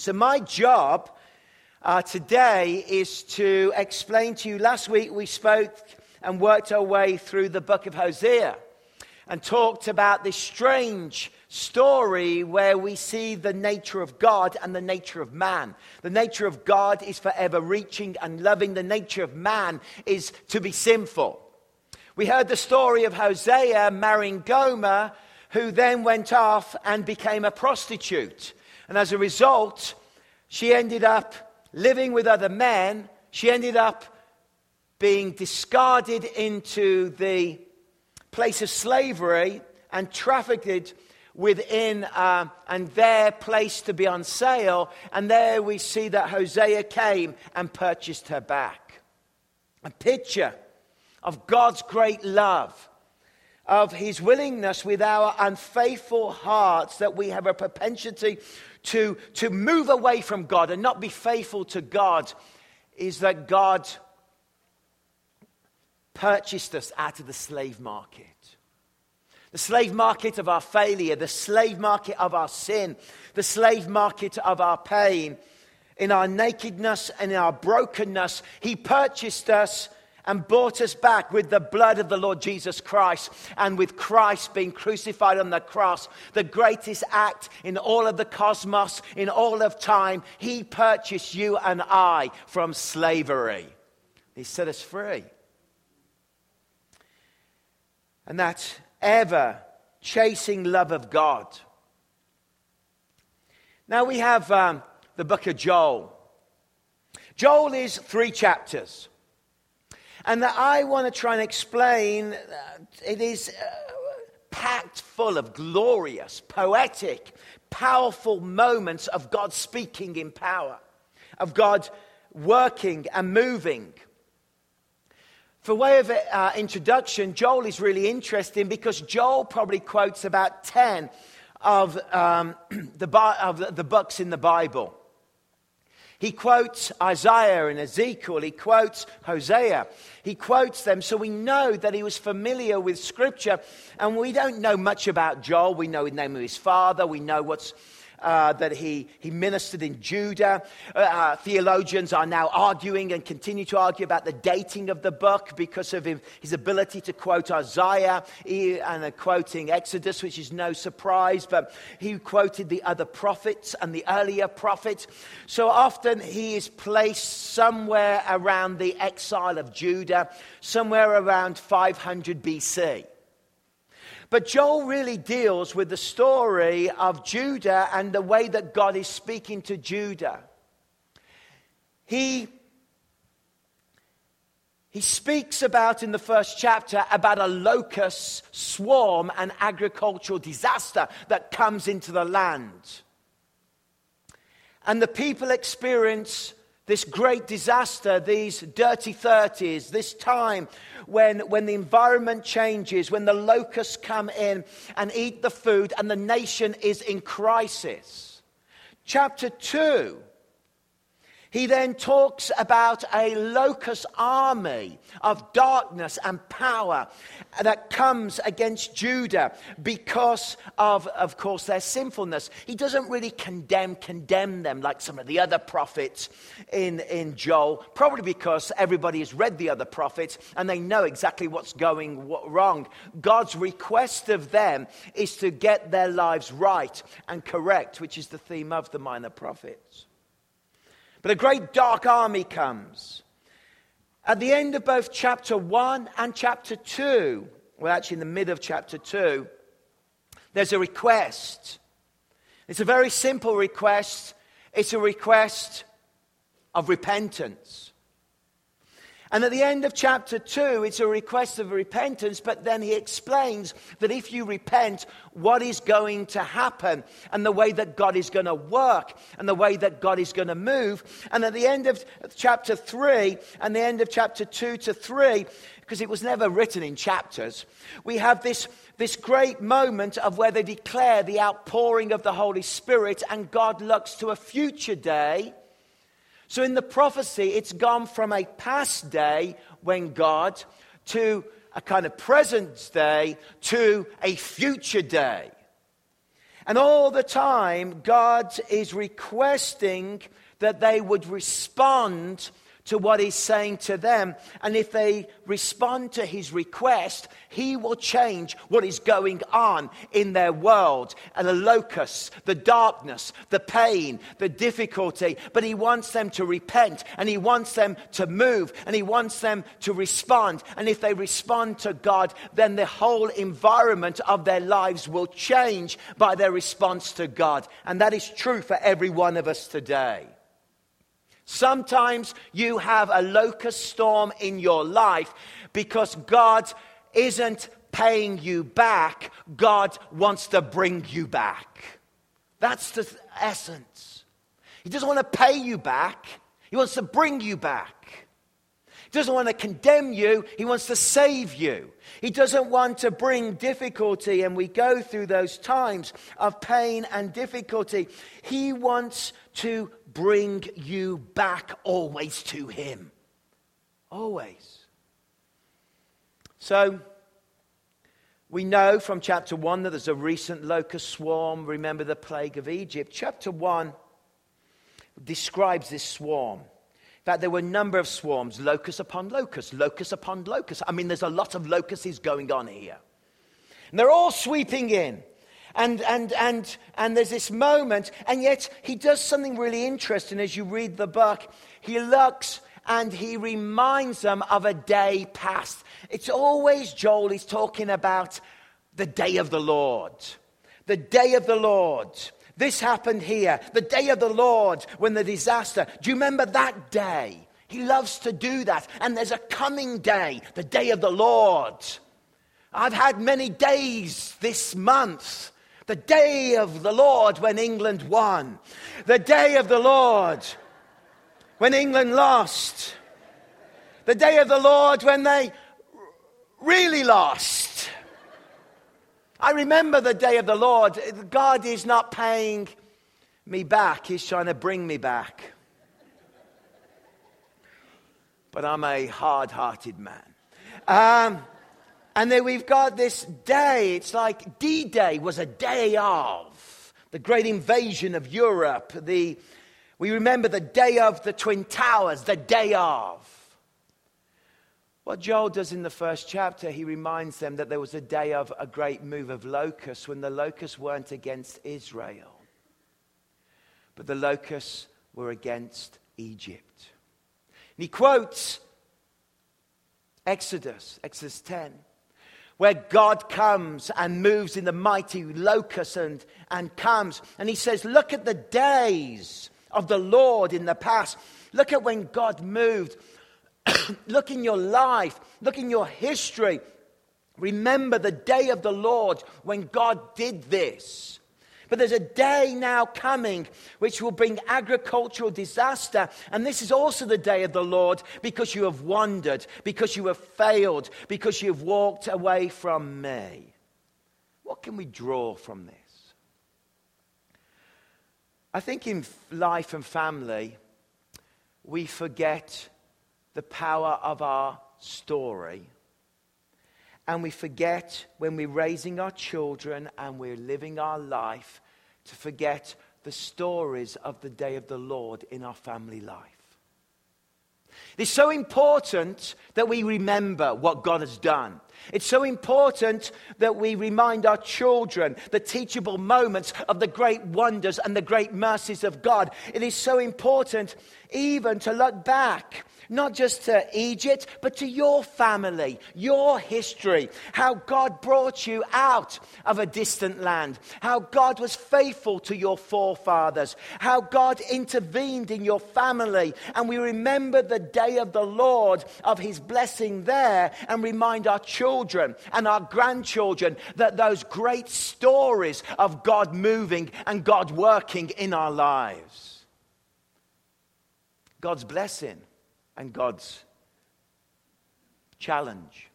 So my job today is to explain to you. Last week we spoke and worked our way through the book of Hosea and talked about this strange story where we see the nature of God and the nature of man. The nature of God is forever reaching and loving. The nature of man is to be sinful. We heard the story of Hosea marrying Gomer, who then went off and became a prostitute. And as a result, she ended up living with other men. She ended up being discarded into the place of slavery and trafficked within and there placed to be on sale. And there we see that Hosea came and purchased her back. A picture of God's great love, of his willingness with our unfaithful hearts, that we have a propensity to move away from God and not be faithful to God, is that God purchased us out of the slave market. The slave market of our failure, the slave market of our sin, the slave market of our pain. In our nakedness and in our brokenness, he purchased us and bought us back with the blood of the Lord Jesus Christ, and with Christ being crucified on the cross, the greatest act in all of the cosmos, in all of time. He purchased you and I from slavery. He set us free. And that ever-chasing love of God. Now we have the book of Joel. Joel is 3 chapters. And that I want to try and explain, it is packed full of glorious, poetic, powerful moments of God speaking in power, of God working and moving. For way of introduction, Joel is really interesting because Joel probably quotes about 10 of the books in the Bible. He quotes Isaiah and Ezekiel. He quotes Hosea. He quotes them. So we know that he was familiar with Scripture. And we don't know much about Joel. We know the name of his father. We know what's that he ministered in Judah. Theologians are now arguing and continue to argue about the dating of the book because of his ability to quote Isaiah and quoting Exodus, which is no surprise, but he quoted the other prophets and the earlier prophets. So often he is placed somewhere around the exile of Judah, somewhere around 500 BC. But Joel really deals with the story of Judah and the way that God is speaking to Judah. He speaks about, in the first chapter, about a locust swarm and agricultural disaster that comes into the land. And the people experience this great disaster, these dirty 30s, this time when the environment changes, when the locusts come in and eat the food, and the nation is in crisis. Chapter 2, he then talks about a locust army of darkness and power that comes against Judah because of course, their sinfulness. He doesn't really condemn them like some of the other prophets in Joel, probably because everybody has read the other prophets and they know exactly what's going wrong. God's request of them is to get their lives right and correct, which is the theme of the minor prophets. But a great dark army comes. At the end of both chapter 1 and chapter 2, well, actually in the middle of chapter 2, there's a request. It's a very simple request. It's a request of repentance. And at the end of chapter 2, it's a request of repentance, but then he explains that if you repent, what is going to happen, and the way that God is going to work, and the way that God is going to move. And at the end of chapter 3, and the end of chapter 2 to 3, because it was never written in chapters, we have this great moment of where they declare the outpouring of the Holy Spirit, and God looks to a future day. So in the prophecy, it's gone from a past day when God to a kind of present day to a future day. And all the time, God is requesting that they would respond to what he's saying to them. And if they respond to his request, he will change what is going on in their world. And the locusts, the darkness, the pain, the difficulty. But he wants them to repent. And he wants them to move. And he wants them to respond. And if they respond to God, then the whole environment of their lives will change by their response to God. And that is true for every one of us today. Sometimes you have a locust storm in your life because God isn't paying you back. God wants to bring you back. That's the essence. He doesn't want to pay you back. He wants to bring you back. He doesn't want to condemn you. He wants to save you. He doesn't want to bring difficulty, and we go through those times of pain and difficulty. He wants to bring you back always to him. Always. So, we know from chapter 1 that there's a recent locust swarm. Remember the plague of Egypt. Chapter 1 describes this swarm. In fact, there were a number of swarms, locust upon locust, locust upon locust. I mean, there's a lot of locusts going on here. And they're all sweeping in. And there's this moment, and yet he does something really interesting as you read the book. He looks and he reminds them of a day past. It's always Joel, he's talking about the day of the Lord. The day of the Lord. This happened here. The day of the Lord when the disaster. Do you remember that day? He loves to do that. And there's a coming day, the day of the Lord. I've had many days this month. The day of the Lord when England won. The day of the Lord when England lost. The day of the Lord when they really lost. I remember the day of the Lord. God is not paying me back. He's trying to bring me back. But I'm a hard-hearted man. And then we've got this day. It's like D-Day was a day of the great invasion of Europe. We remember the day of the Twin Towers, the day of. What Joel does in the first chapter, he reminds them that there was a day of a great move of locusts when the locusts weren't against Israel. But the locusts were against Egypt. And he quotes Exodus 10. Where God comes and moves in the mighty locust and comes. And he says, look at the days of the Lord in the past. Look at when God moved. Look in your life. Look in your history. Remember the day of the Lord when God did this. But there's a day now coming which will bring agricultural disaster. And this is also the day of the Lord because you have wandered, because you have failed, because you have walked away from me. What can we draw from this? I think in life and family, we forget the power of our story. And we forget when we're raising our children and we're living our life to forget the stories of the day of the Lord in our family life. It's so important that we remember what God has done. It's so important that we remind our children the teachable moments of the great wonders and the great mercies of God. It is so important even to look back, not just to Egypt, but to your family, your history, how God brought you out of a distant land, how God was faithful to your forefathers, how God intervened in your family. And we remember the day of the Lord, of his blessing there, and remind our children and our grandchildren that those great stories of God moving and God working in our lives. God's blessing and God's challenge.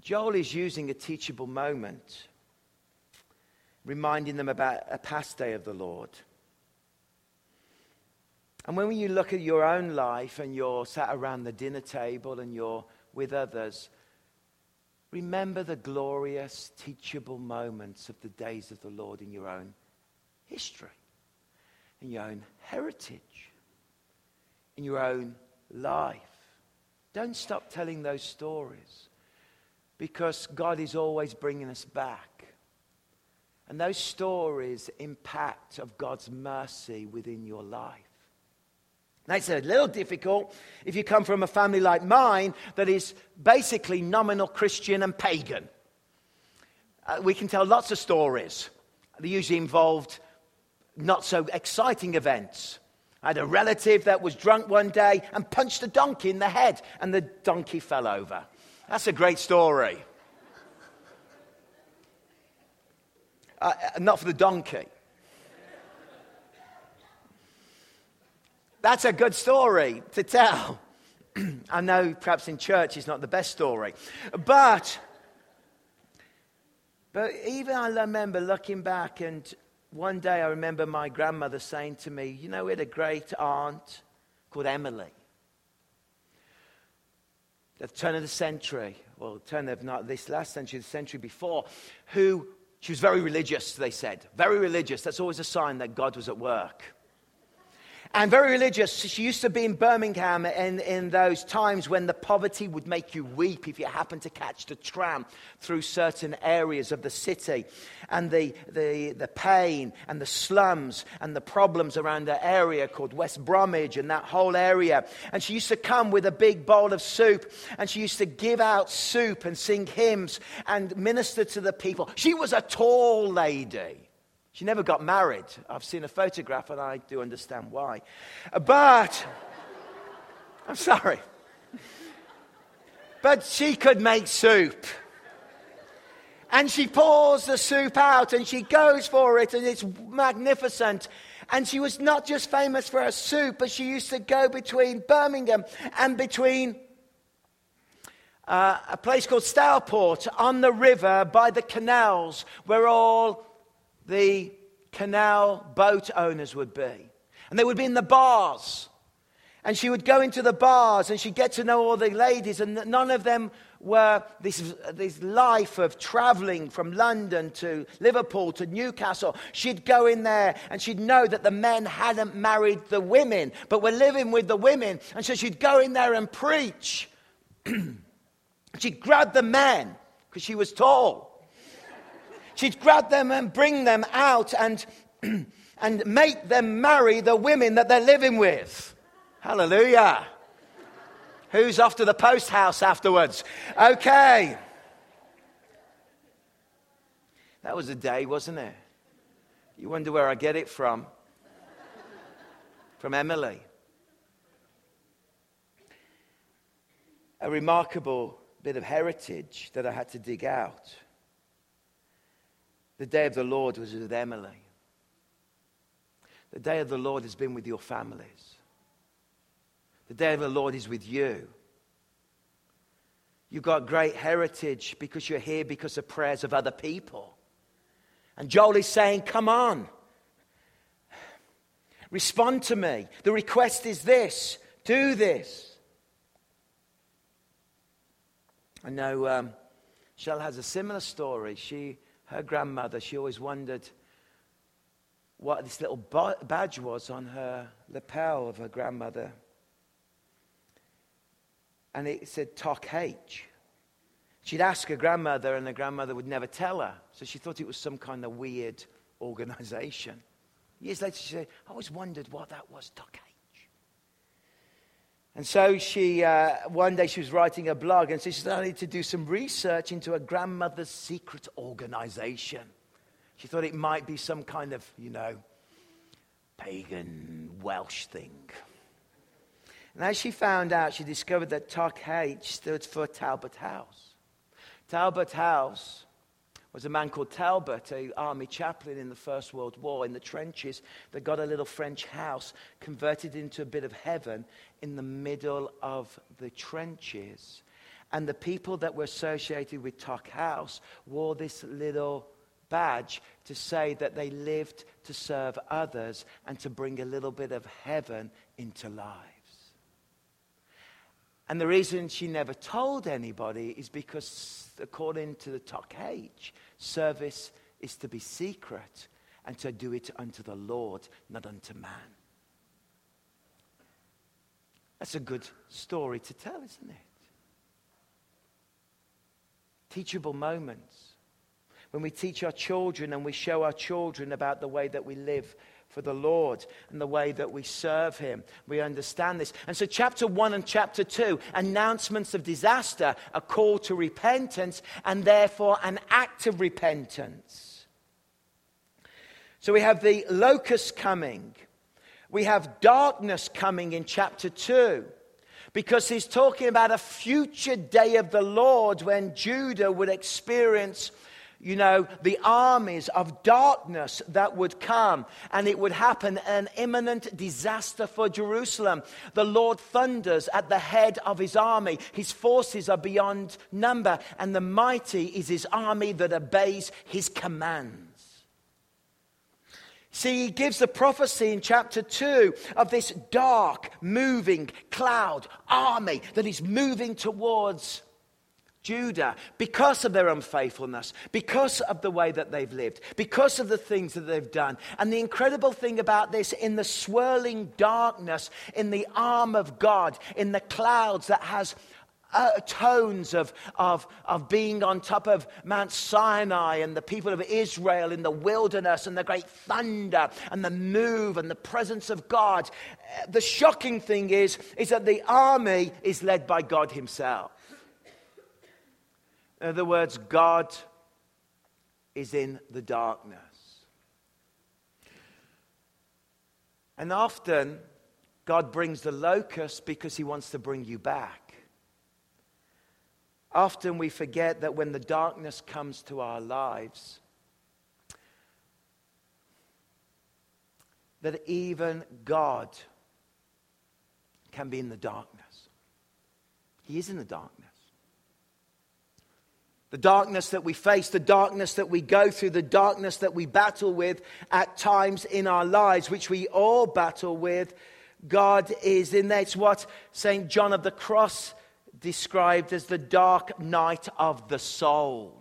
Joel is using a teachable moment, reminding them about a past day of the Lord. And when you look at your own life and you're sat around the dinner table and you're with others, Remember the glorious, teachable moments of the days of the Lord in your own history, in your own heritage, in your own life. Don't stop telling those stories, because God is always bringing us back. And those stories impact of God's mercy within your life. Now, it's a little difficult if you come from a family like mine that is basically nominal Christian and pagan. We can tell lots of stories. They usually involved not so exciting events. I had a relative that was drunk one day and punched a donkey in the head, and the donkey fell over. That's a great story. Not for the donkey. That's a good story to tell. I know perhaps in church it's not the best story. But even I remember looking back, and one day I remember my grandmother saying to me, you know, we had a great aunt called Emily. At the turn of the century, well, turn of not this last century, the century before, who she was very religious, they said. Very religious. That's always a sign that God was at work. And very religious. She used to be in Birmingham in those times when the poverty would make you weep if you happened to catch the tram through certain areas of the city. And the pain and the slums and the problems around the area called West Bromwich and that whole area. And she used to come with a big bowl of soup. And she used to give out soup and sing hymns and minister to the people. She was a tall lady. She never got married. I've seen a photograph, and I do understand why. But, I'm sorry. But she could make soup. And she pours the soup out, and she goes for it, and it's magnificent. And she was not just famous for her soup, but she used to go between Birmingham and between a place called Stourport on the river by the canals, where all the canal boat owners would be. And they would be in the bars. And she would go into the bars and she'd get to know all the ladies. And none of them were this life of traveling from London to Liverpool to Newcastle. She'd go in there and she'd know that the men hadn't married the women, but were living with the women. And so she'd go in there and preach. She'd grab the men, because she was tall. She'd grab them and bring them out and make them marry the women that they're living with. Hallelujah. Who's off to the post house afterwards? Okay. That was a day, wasn't it? You wonder where I get it from. From Emily. A remarkable bit of heritage that I had to dig out. The day of the Lord was with Emily. The day of the Lord has been with your families. The day of the Lord is with you. You've got great heritage because you're here because of prayers of other people. And Joel is saying, come on. Respond to me. The request is this. Do this. I know Shell has a similar story. Her grandmother, she always wondered what this little badge was on her lapel of her grandmother. And it said Toc H. She'd ask her grandmother, and her grandmother would never tell her. So she thought it was some kind of weird organization. Years later, she said, I always wondered what that was, Toc H. And so she, one day she was writing a blog, and so she started to do some research into her grandmother's secret organization. She thought it might be some kind of, pagan Welsh thing. And as she found out, she discovered that Toc H stood for Talbot House. Talbot House was a man called Talbot, an army chaplain in the First World War, in the trenches, that got a little French house converted into a bit of heaven in the middle of the trenches. And the people that were associated with Toc House wore this little badge to say that they lived to serve others and to bring a little bit of heaven into lives. And the reason she never told anybody is because, according to the Talbot House, service is to be secret and to do it unto the Lord, not unto man. That's a good story to tell, isn't it? Teachable moments. When we teach our children and we show our children about the way that we live for the Lord and the way that we serve him, we understand this. And so chapter 1 and chapter 2, announcements of disaster, a call to repentance, and therefore an act of repentance. So we have the locust coming. We have darkness coming in chapter 2, because he's talking about a future day of the Lord when Judah would experience, you know, the armies of darkness that would come, and it would happen, an imminent disaster for Jerusalem. The Lord thunders at the head of his army. His forces are beyond number, and the mighty is his army that obeys his commands. See, he gives the prophecy in chapter 2 of this dark, moving cloud army that is moving towards Judah because of their unfaithfulness, because of the way that they've lived, because of the things that they've done. And the incredible thing about this, in the swirling darkness, in the arm of God, in the clouds that has tones of being on top of Mount Sinai and the people of Israel in the wilderness and the great thunder and the move and the presence of God. The shocking thing is that the army is led by God himself. In other words, God is in the darkness. And often God brings the locust because he wants to bring you back. Often we forget that when the darkness comes to our lives, that even God can be in the darkness. He is in the darkness. The darkness that we face, the darkness that we go through, the darkness that we battle with at times in our lives, which we all battle with, God is in there. It's what Saint John of the Cross described as the dark night of the soul.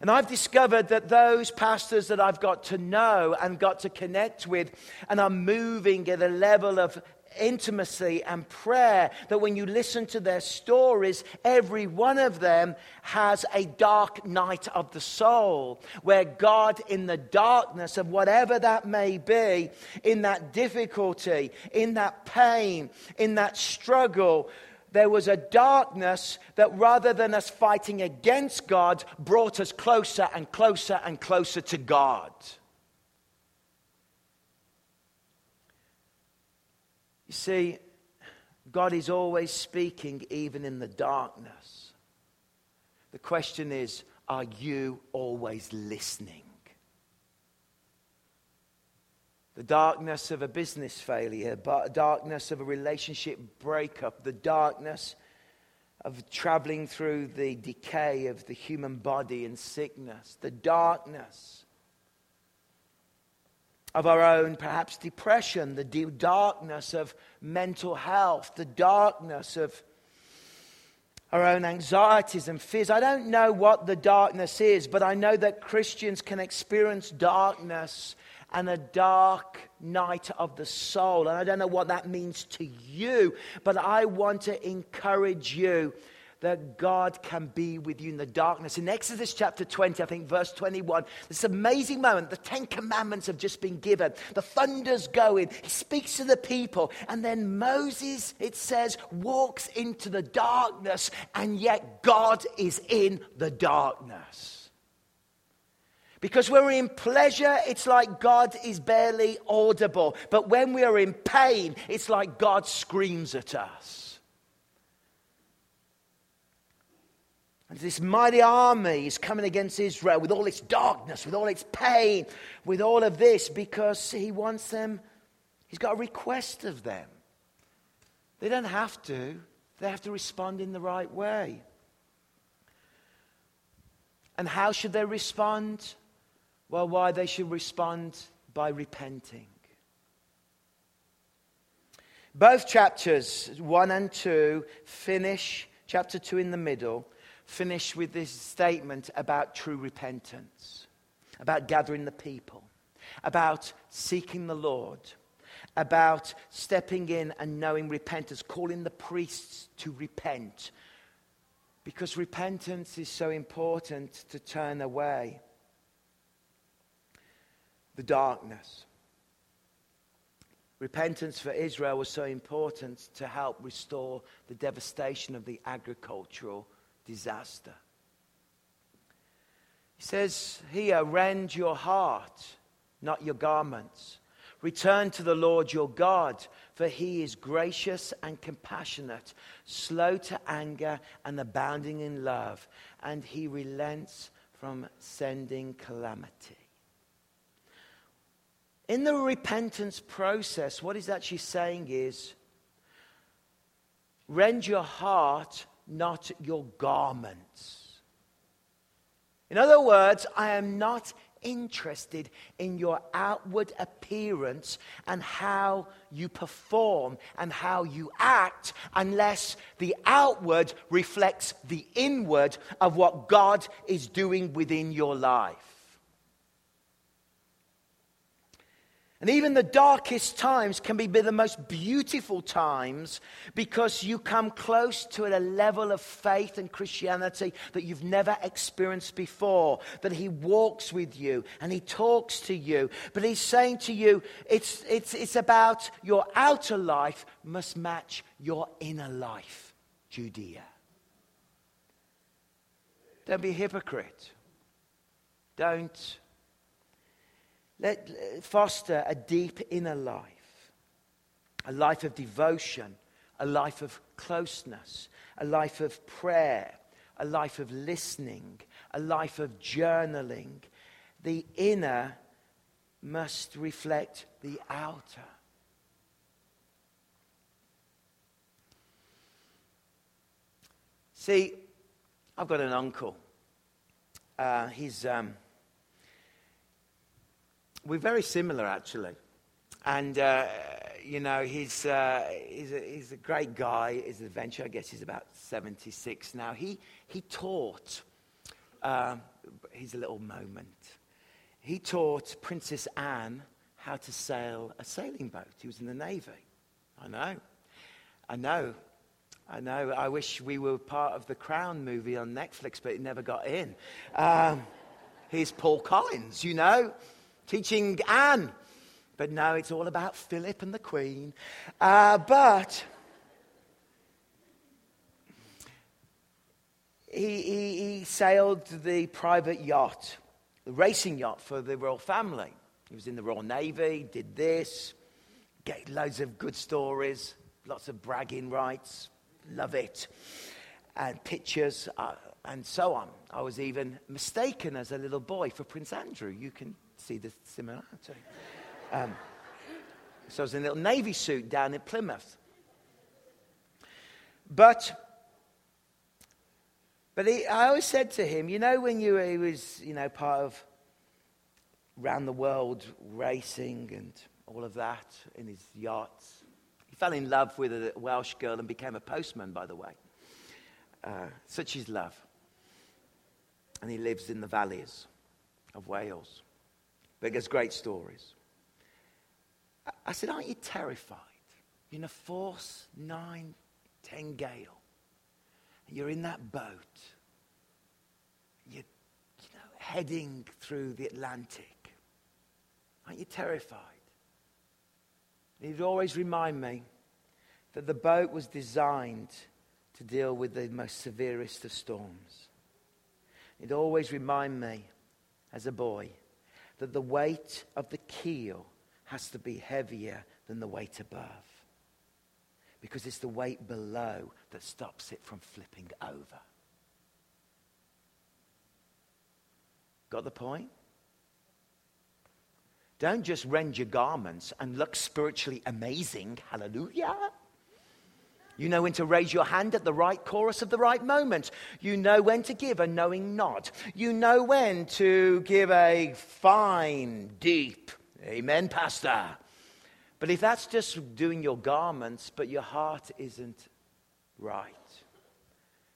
And I've discovered that those pastors that I've got to know and got to connect with and are moving at a level of intimacy and prayer, that when you listen to their stories, every one of them has a dark night of the soul, where God, in the darkness of whatever that may be, in that difficulty, in that pain, in that struggle, there was a darkness that, rather than us fighting against God, brought us closer and closer and closer to God. You see, God is always speaking, even in the darkness. The question is, are you always listening? The darkness of a business failure, the darkness of a relationship breakup, the darkness of traveling through the decay of the human body and sickness, the darkness of our own, perhaps, depression, the darkness of mental health, the darkness of our own anxieties and fears. I don't know what the darkness is, but I know that Christians can experience darkness and a dark night of the soul. And I don't know what that means to you, but I want to encourage you that God can be with you in the darkness. In Exodus chapter 20, I think verse 21, this amazing moment, the 10 commandments have just been given. The thunder's going. He speaks to the people. And then Moses, it says, walks into the darkness, and yet God is in the darkness. Because when we're in pleasure, it's like God is barely audible. But when we are in pain, it's like God screams at us. And this mighty army is coming against Israel with all its darkness, with all its pain, with all of this, because he wants them. He's got a request of them. They don't have to. They have to respond in the right way. And how should they respond? Well, why, they should respond by repenting. Both chapters, 1 and 2, finish, chapter 2 in the middle, finish with this statement about true repentance, about gathering the people, about seeking the Lord, about stepping in and knowing repentance, calling the priests to repent. Because repentance is so important to turn away the darkness. Repentance for Israel was so important to help restore the devastation of the agricultural disaster. He says here, rend your heart, not your garments. Return to the Lord your God, for he is gracious and compassionate, slow to anger and abounding in love, and he relents from sending calamity. In the repentance process, what he's actually saying is, rend your heart, not your garments. In other words, I am not interested in your outward appearance and how you perform and how you act, unless the outward reflects the inward of what God is doing within your life. And even the darkest times can be the most beautiful times, because you come close to a level of faith and Christianity that you've never experienced before. That he walks with you and he talks to you. But he's saying to you, it's about your outer life must match your inner life, Judea. Don't be a hypocrite. Don't. Let foster a deep inner life, a life of devotion, a life of closeness, a life of prayer, a life of listening, a life of journaling. The inner must reflect the outer. See, I've got an uncle. We're very similar, actually, and he's a great guy. He's an adventurer. I guess he's about 76 now. He taught. Here's a little moment. He taught Princess Anne how to sail a sailing boat. He was in the Navy. I know. I wish we were part of the Crown movie on Netflix, but it never got in. Here's Paul Collins, you know. Teaching Anne. But no, it's all about Philip and the Queen. But he sailed the private yacht, the racing yacht for the royal family. He was in the Royal Navy, did this, gave loads of good stories, lots of bragging rights, love it, and pictures, and so on. I was even mistaken as a little boy for Prince Andrew. You can see the similarity. So I was in a little Navy suit down in Plymouth. But I always said to him, you know, when he was, you know, part of round the world racing and all of that in his yachts, he fell in love with a Welsh girl and became a postman, by the way. Such is love. And he lives in the valleys of Wales. But there's great stories. I said, aren't you terrified? You're in a force 9-10 gale. And you're in that boat. You're heading through the Atlantic. Aren't you terrified? And he'd always remind me that the boat was designed to deal with the most severest of storms. He'd always remind me as a boy that the weight of the keel has to be heavier than the weight above, because it's the weight below that stops it from flipping over. Got the point? Don't just rend your garments and look spiritually amazing. Hallelujah. You know when to raise your hand at the right chorus of the right moment. You know when to give a knowing nod. You know when to give a fine, deep, amen, pastor. But if that's just doing your garments, but your heart isn't right.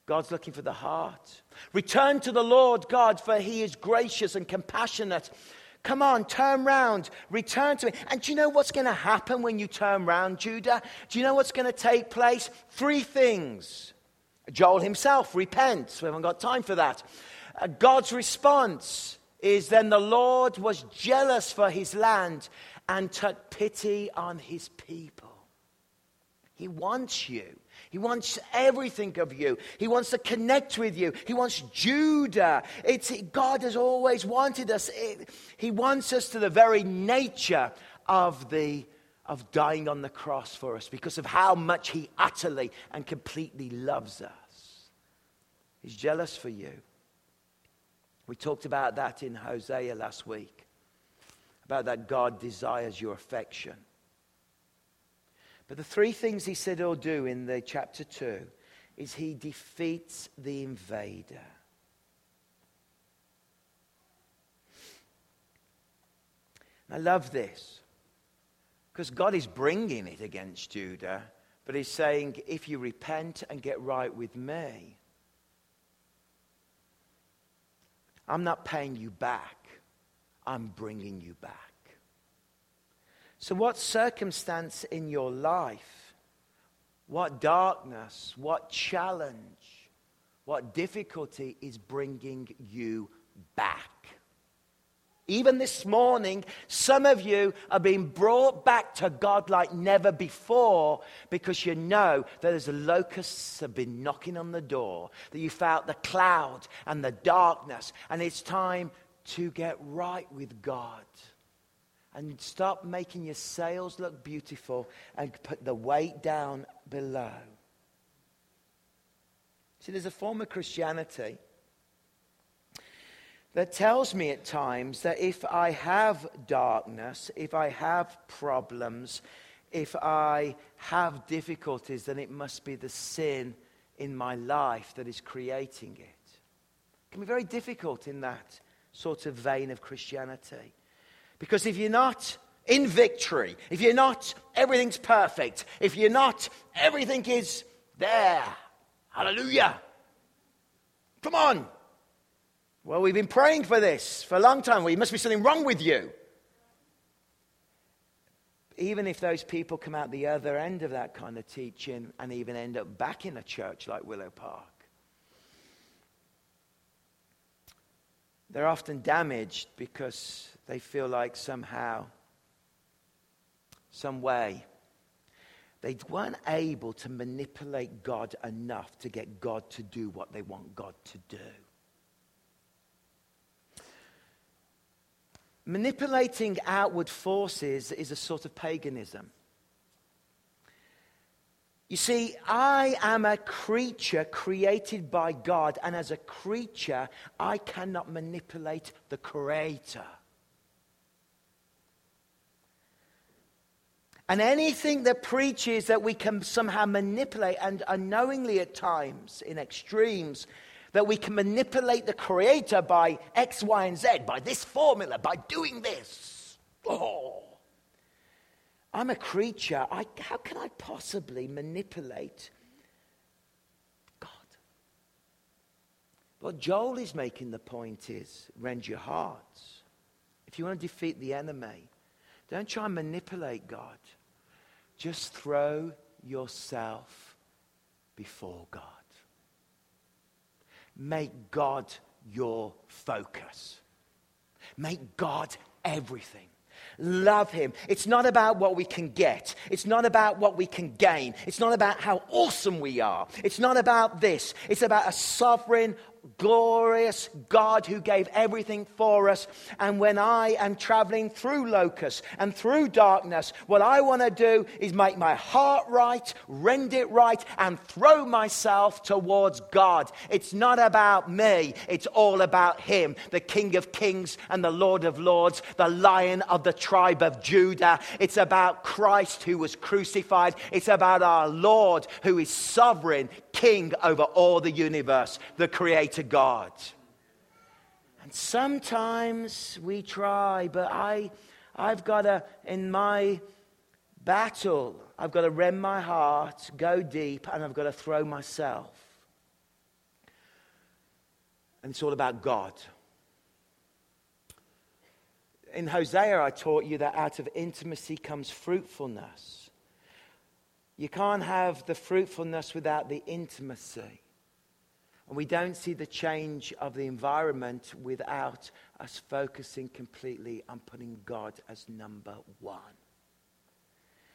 God's looking for the heart. Return to the Lord God, for he is gracious and compassionate. Come on, turn round, return to me. And do you know what's going to happen when you turn round, Judah? Do you know what's going to take place? Three things. Joel himself repents. We haven't got time for that. God's response is then the Lord was jealous for his land and took pity on his people. He wants you. He wants everything of you. He wants to connect with you. He wants Judah. God has always wanted us. He wants us to the very nature of dying on the cross for us because of how much he utterly and completely loves us. He's jealous for you. We talked about that in Hosea last week, about that God desires your affection. But the three things he said or do in the chapter 2 is he defeats the invader. And I love this, because God is bringing it against Judah, but he's saying, if you repent and get right with me, I'm not paying you back, I'm bringing you back. So what circumstance in your life, what darkness, what challenge, what difficulty is bringing you back? Even this morning, some of you are being brought back to God like never before because you know that as the locusts have been knocking on the door, that you felt the cloud and the darkness, and it's time to get right with God. And stop making your sails look beautiful and put the weight down below. See, there's a form of Christianity that tells me at times that if I have darkness, if I have problems, if I have difficulties, then it must be the sin in my life that is creating it. It can be very difficult in that sort of vein of Christianity. Because if you're not in victory, if you're not everything's perfect, if you're not everything is there, hallelujah, come on. Well, we've been praying for this for a long time. Well, there must be something wrong with you. Even if those people come out the other end of that kind of teaching and even end up back in a church like Willow Park, they're often damaged because they feel like somehow, some way, they weren't able to manipulate God enough to get God to do what they want God to do. Manipulating outward forces is a sort of paganism. You see, I am a creature created by God, and as a creature, I cannot manipulate the Creator. And anything that preaches that we can somehow manipulate, and unknowingly at times, in extremes, that we can manipulate the Creator by X, Y, and Z, by this formula, by doing this. Oh, I'm a creature. How can I possibly manipulate God? What Joel is making the point is, rend your hearts. If you want to defeat the enemy, don't try and manipulate God. Just throw yourself before God. Make God your focus. Make God everything. Love him. It's not about what we can get. It's not about what we can gain. It's not about how awesome we are. It's not about this. It's about a sovereign, glorious God who gave everything for us. And when I am traveling through locusts and through darkness, what I want to do is make my heart right, rend it right, and throw myself towards God. It's not about me. It's all about him, the King of Kings and the Lord of Lords, the Lion of the tribe of Judah. It's about Christ who was crucified. It's about our Lord who is sovereign, King over all the universe, the Creator God. And sometimes we try, but I've got in my battle. I've got to rend my heart, go deep, and I've got to throw myself. And it's all about God. In Hosea, I taught you that out of intimacy comes fruitfulness. You can't have the fruitfulness without the intimacy. And we don't see the change of the environment without us focusing completely on putting God as number one.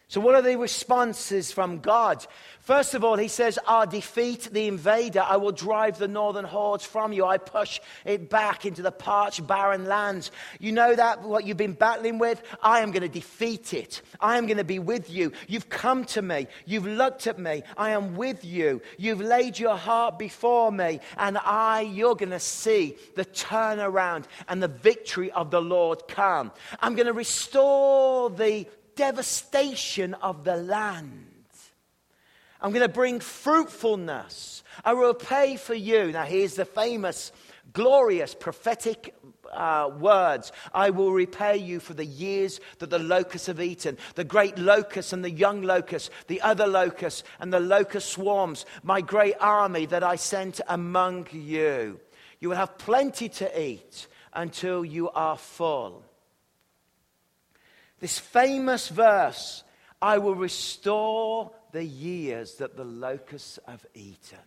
So what are the responses from God? First of all, he says, I'll defeat the invader. I will drive the northern hordes from you. I push it back into the parched, barren lands. You know that, what you've been battling with? I am going to defeat it. I am going to be with you. You've come to me. You've looked at me. I am with you. You've laid your heart before me. And you're going to see the turnaround and the victory of the Lord come. I'm going to restore the devastation of the land. I'm going to bring fruitfulness. I will pay for you. Now here's the famous, glorious, prophetic words. I will repay you for the years that the locusts have eaten. The great locusts and the young locusts, the other locusts and the locust swarms. My great army that I sent among you. You will have plenty to eat until you are full. This famous verse, I will restore the years that the locusts have eaten.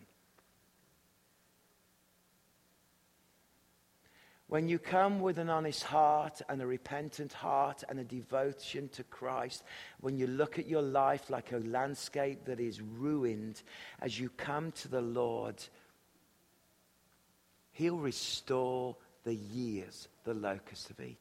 When you come with an honest heart and a repentant heart and a devotion to Christ, when you look at your life like a landscape that is ruined, as you come to the Lord, he'll restore the years the locusts have eaten.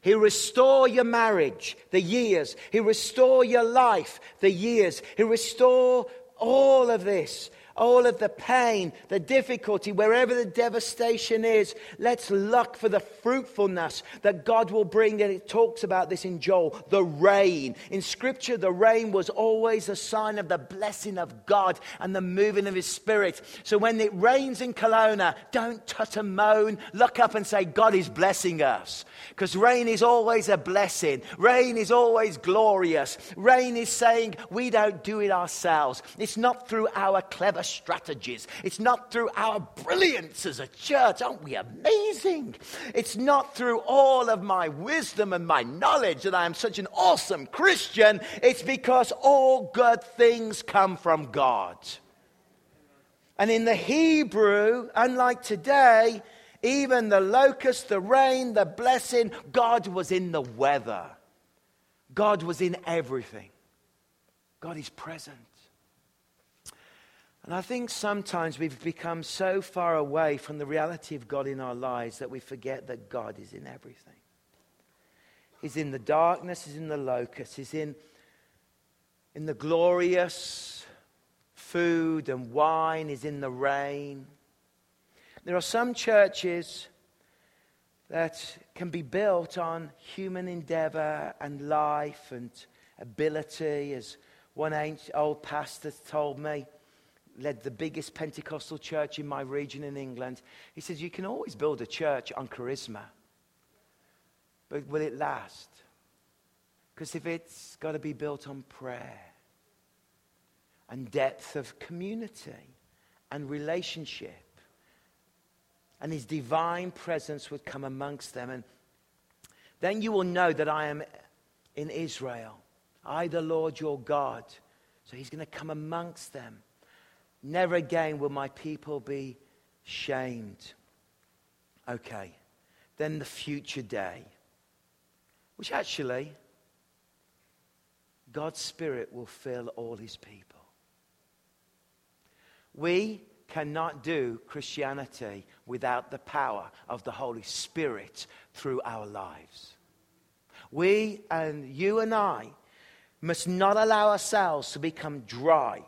He'll restore your marriage, the years. He'll restore your life, the years. He'll restore all of this, all of the pain, the difficulty, wherever the devastation is. Let's look for the fruitfulness that God will bring. And it talks about this in Joel, the rain. In Scripture, the rain was always a sign of the blessing of God and the moving of his Spirit. So when it rains in Kelowna, don't tut and moan. Look up and say, God is blessing us. Because rain is always a blessing. Rain is always glorious. Rain is saying we don't do it ourselves. It's not through our clever strategies. It's not through our brilliance as a church. Aren't we amazing? It's not through all of my wisdom and my knowledge that I am such an awesome Christian. It's because all good things come from God. And in the Hebrew, unlike today, even the locust, the rain, the blessing, God was in the weather. God was in everything. God is present. And I think sometimes we've become so far away from the reality of God in our lives that we forget that God is in everything. He's in the darkness, he's in the locust, he's in the glorious food and wine, he's in the rain. There are some churches that can be built on human endeavor and life and ability. As one old pastor told me, led the biggest Pentecostal church in my region in England. He says, you can always build a church on charisma. But will it last? Because if it's got to be built on prayer and depth of community and relationship, and his divine presence would come amongst them. And then you will know that I am in Israel. I, the Lord, your God. So he's going to come amongst them. Never again will my people be shamed. Okay. Then the future day. Which actually, God's Spirit will fill all his people. We cannot do Christianity without the power of the Holy Spirit through our lives. We and you and I must not allow ourselves to become dry,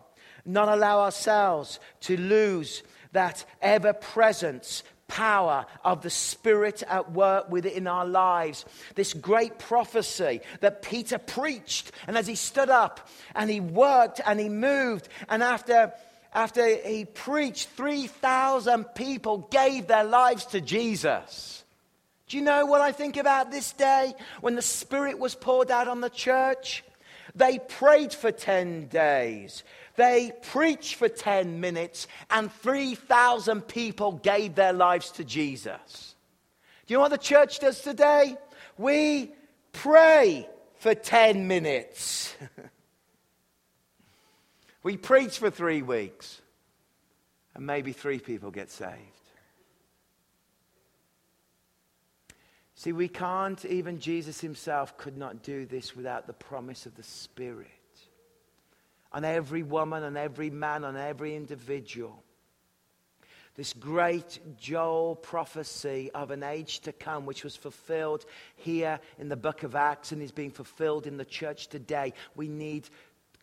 not allow ourselves to lose that ever-present power of the Spirit at work within our lives. This great prophecy that Peter preached, and as he stood up and he worked and he moved, and after he preached, 3,000 people gave their lives to Jesus. Do you know what I think about this day when the Spirit was poured out on the church? They prayed for 10 days. They preached for 10 minutes, and 3,000 people gave their lives to Jesus. Do you know what the church does today? We pray for 10 minutes. We preach for 3 weeks, and maybe 3 people get saved. See, we can't, even Jesus himself could not do this without the promise of the Spirit. On every woman, on every man, on every individual. This great Joel prophecy of an age to come, which was fulfilled here in the book of Acts and is being fulfilled in the church today. We need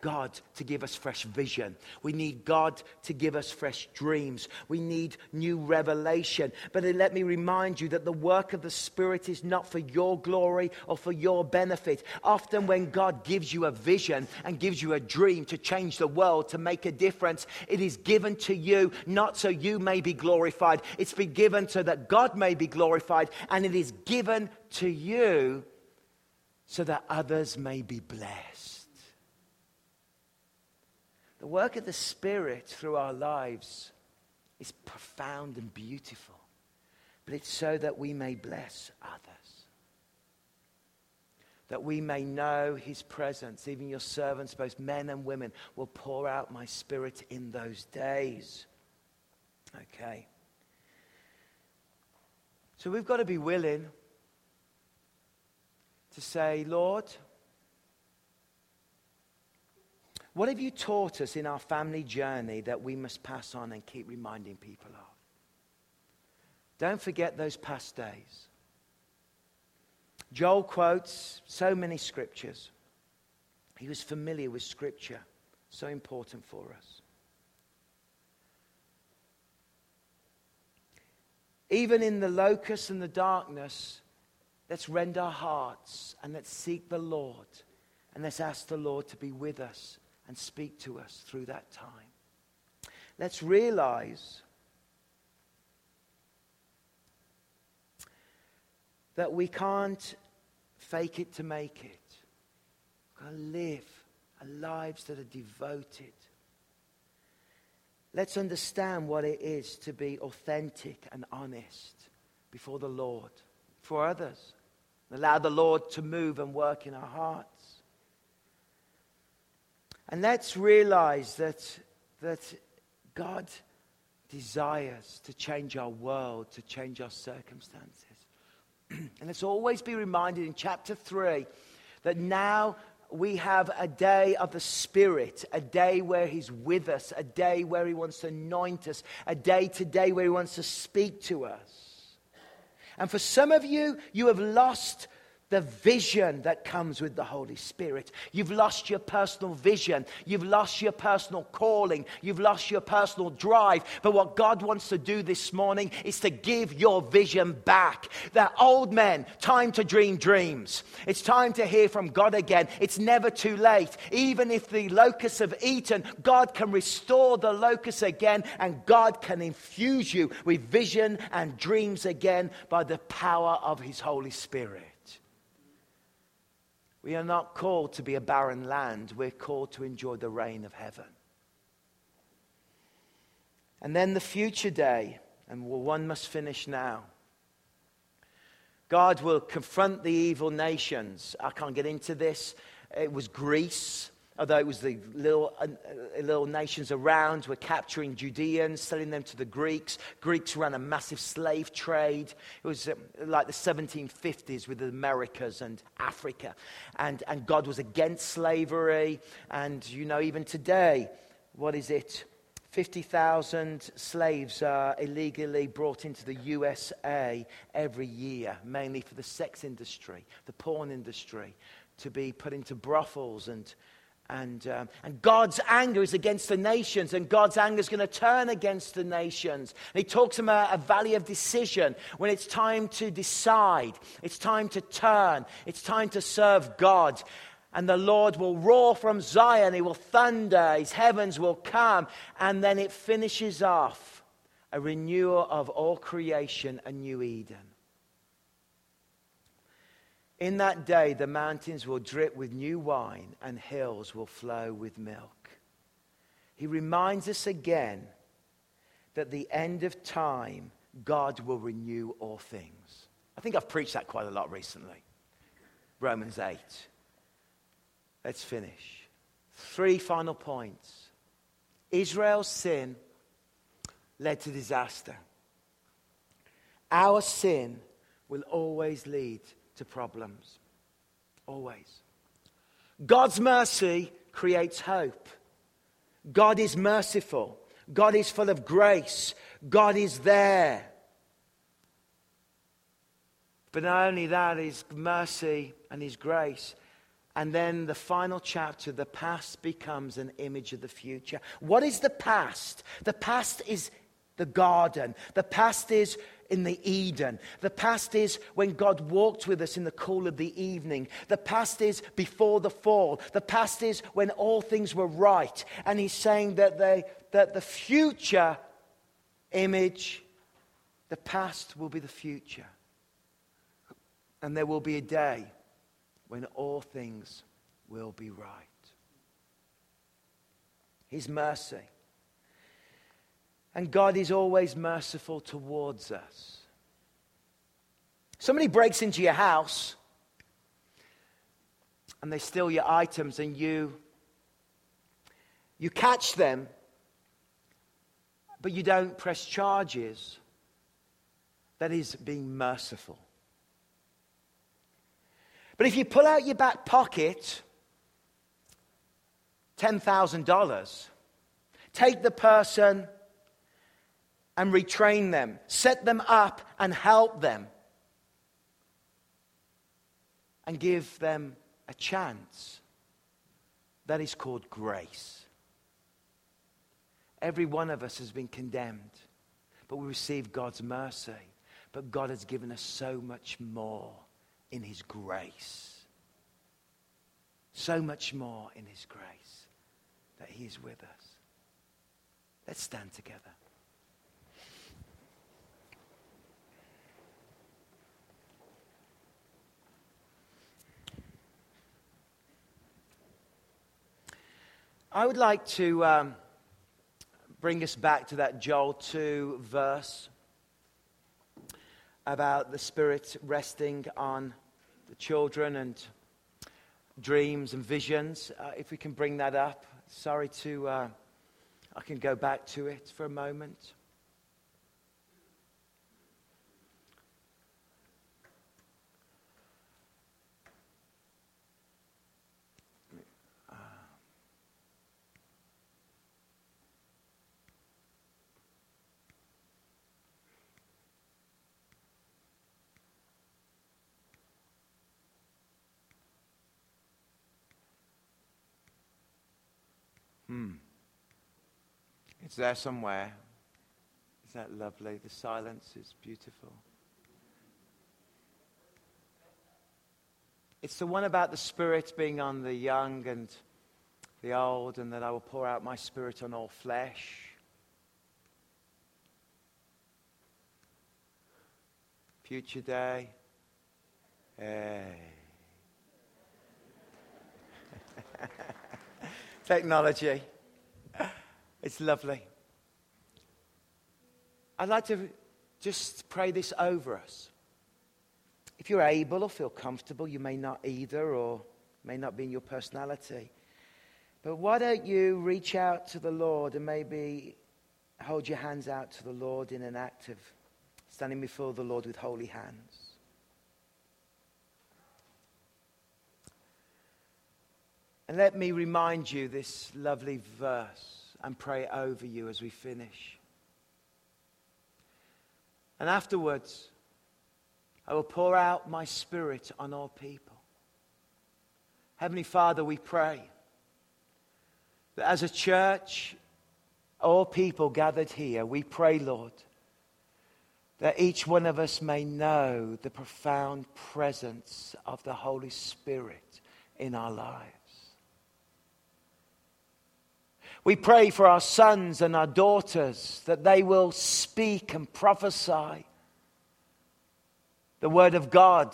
God to give us fresh vision. We need God to give us fresh dreams. We need new revelation. But then let me remind you that the work of the Spirit is not for your glory or for your benefit. Often when God gives you a vision and gives you a dream to change the world, to make a difference, it is given to you not so you may be glorified. It's been given so that God may be glorified, and it is given to you so that others may be blessed. The work of the Spirit through our lives is profound and beautiful, but it's so that we may bless others, that we may know His presence. Even your servants, both men and women, will pour out my Spirit in those days. Okay. So we've got to be willing to say, Lord, what have you taught us in our family journey that we must pass on and keep reminding people of? Don't forget those past days. Joel quotes so many scriptures. He was familiar with scripture, so important for us. Even in the locusts and the darkness, let's rend our hearts and let's seek the Lord, and let's ask the Lord to be with us and speak to us through that time. Let's realize that we can't fake it to make it. We've got to live our lives that are devoted. Let's understand what it is to be authentic and honest before the Lord, for others. Allow the Lord to move and work in our hearts. And let's realize that God desires to change our world, to change our circumstances. And let's always be reminded in chapter 3 that now we have a day of the Spirit, a day where He's with us, a day where He wants to anoint us, a day today where He wants to speak to us. And for some of you, you have lost the vision that comes with the Holy Spirit. You've lost your personal vision. You've lost your personal calling. You've lost your personal drive. But what God wants to do this morning is to give your vision back. They're old men. Time to dream dreams. It's time to hear from God again. It's never too late. Even if the locusts have eaten, God can restore the locusts again, and God can infuse you with vision and dreams again by the power of His Holy Spirit. We are not called to be a barren land. We're called to enjoy the rain of heaven. And then the future day, and one must finish now. God will confront the evil nations. I can't get into this. It was Greece. Although it was the little nations around were capturing Judeans, selling them to the Greeks. Greeks ran a massive slave trade. It was like the 1750s with the Americas and Africa. And God was against slavery. And, you know, even today, what is it? 50,000 slaves are illegally brought into the USA every year, mainly for the sex industry, the porn industry, to be put into brothels and God's anger is against the nations, and God's anger is going to turn against the nations. And He talks about a valley of decision, when it's time to decide, it's time to turn, it's time to serve God. And the Lord will roar from Zion, He will thunder, His heavens will come, and then it finishes off a renewal of all creation, a new Eden. In that day, the mountains will drip with new wine and hills will flow with milk. He reminds us again that at the end of time, God will renew all things. I think I've preached that quite a lot recently. Romans 8. Let's finish. 3 final points. Israel's sin led to disaster. Our sin will always lead to problems. Always. God's mercy creates hope. God is merciful. God is full of grace. God is there. But not only that, His mercy and His grace. And then the final chapter, the past becomes an image of the future. What is the past? The past is the garden. The past is in the Eden. The past is when God walked with us in the cool of the evening. The past is before the fall. The past is when all things were right. And He's saying that the future image, the past will be the future. And there will be a day when all things will be right. His mercy. And God is always merciful towards us. Somebody breaks into your house and they steal your items and you catch them, but you don't press charges. That is being merciful. But if you pull out your back pocket, $10,000, take the person and retrain them, set them up and help them, and give them a chance, that is called grace. Every one of us has been condemned, but we receive God's mercy. But God has given us so much more in His grace. So much more in His grace that He is with us. Let's stand together. I would like to bring us back to that Joel 2 verse about the Spirit resting on the children and dreams and visions. If we can bring that up. I can go back to it for a moment. It's there somewhere. Is that lovely? The silence is beautiful. It's the one about the Spirit being on the young and the old, and that I will pour out my Spirit on all flesh. Future day. Hey. Technology. It's lovely. I'd like to just pray this over us. If you're able or feel comfortable, you may not either, or may not be in your personality. But why don't you reach out to the Lord and maybe hold your hands out to the Lord in an act of standing before the Lord with holy hands. And let me remind you this lovely verse and pray over you as we finish. And afterwards, I will pour out my Spirit on all people. Heavenly Father, we pray that as a church, all people gathered here, we pray, Lord, that each one of us may know the profound presence of the Holy Spirit in our lives. We pray for our sons and our daughters that they will speak and prophesy the word of God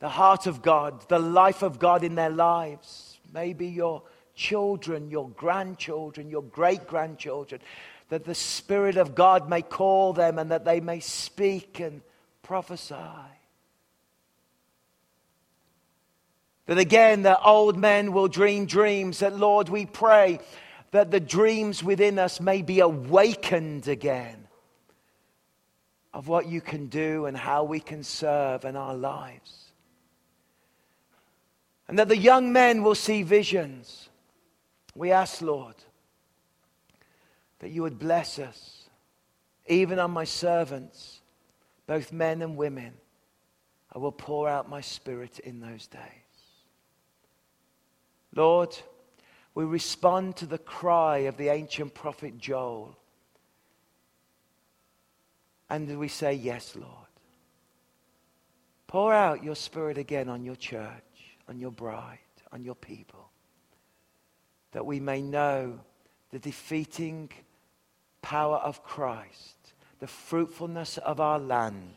the heart of God, the life of God in their lives. Maybe your children, your grandchildren, your great-grandchildren, that the Spirit of God may call them and that they may speak and prophesy. That again, the old men will dream dreams. That, Lord, we pray that the dreams within us may be awakened again of what you can do and how we can serve in our lives. And that the young men will see visions. We ask, Lord, that you would bless us, even on my servants, both men and women. I will pour out my Spirit in those days. Lord, we respond to the cry of the ancient prophet Joel. And we say, yes, Lord. Pour out your Spirit again on your church, on your bride, on your people, that we may know the defeating power of Christ, the fruitfulness of our land,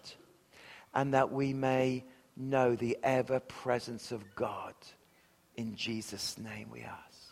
and that we may know the ever presence of God. In Jesus' name we ask.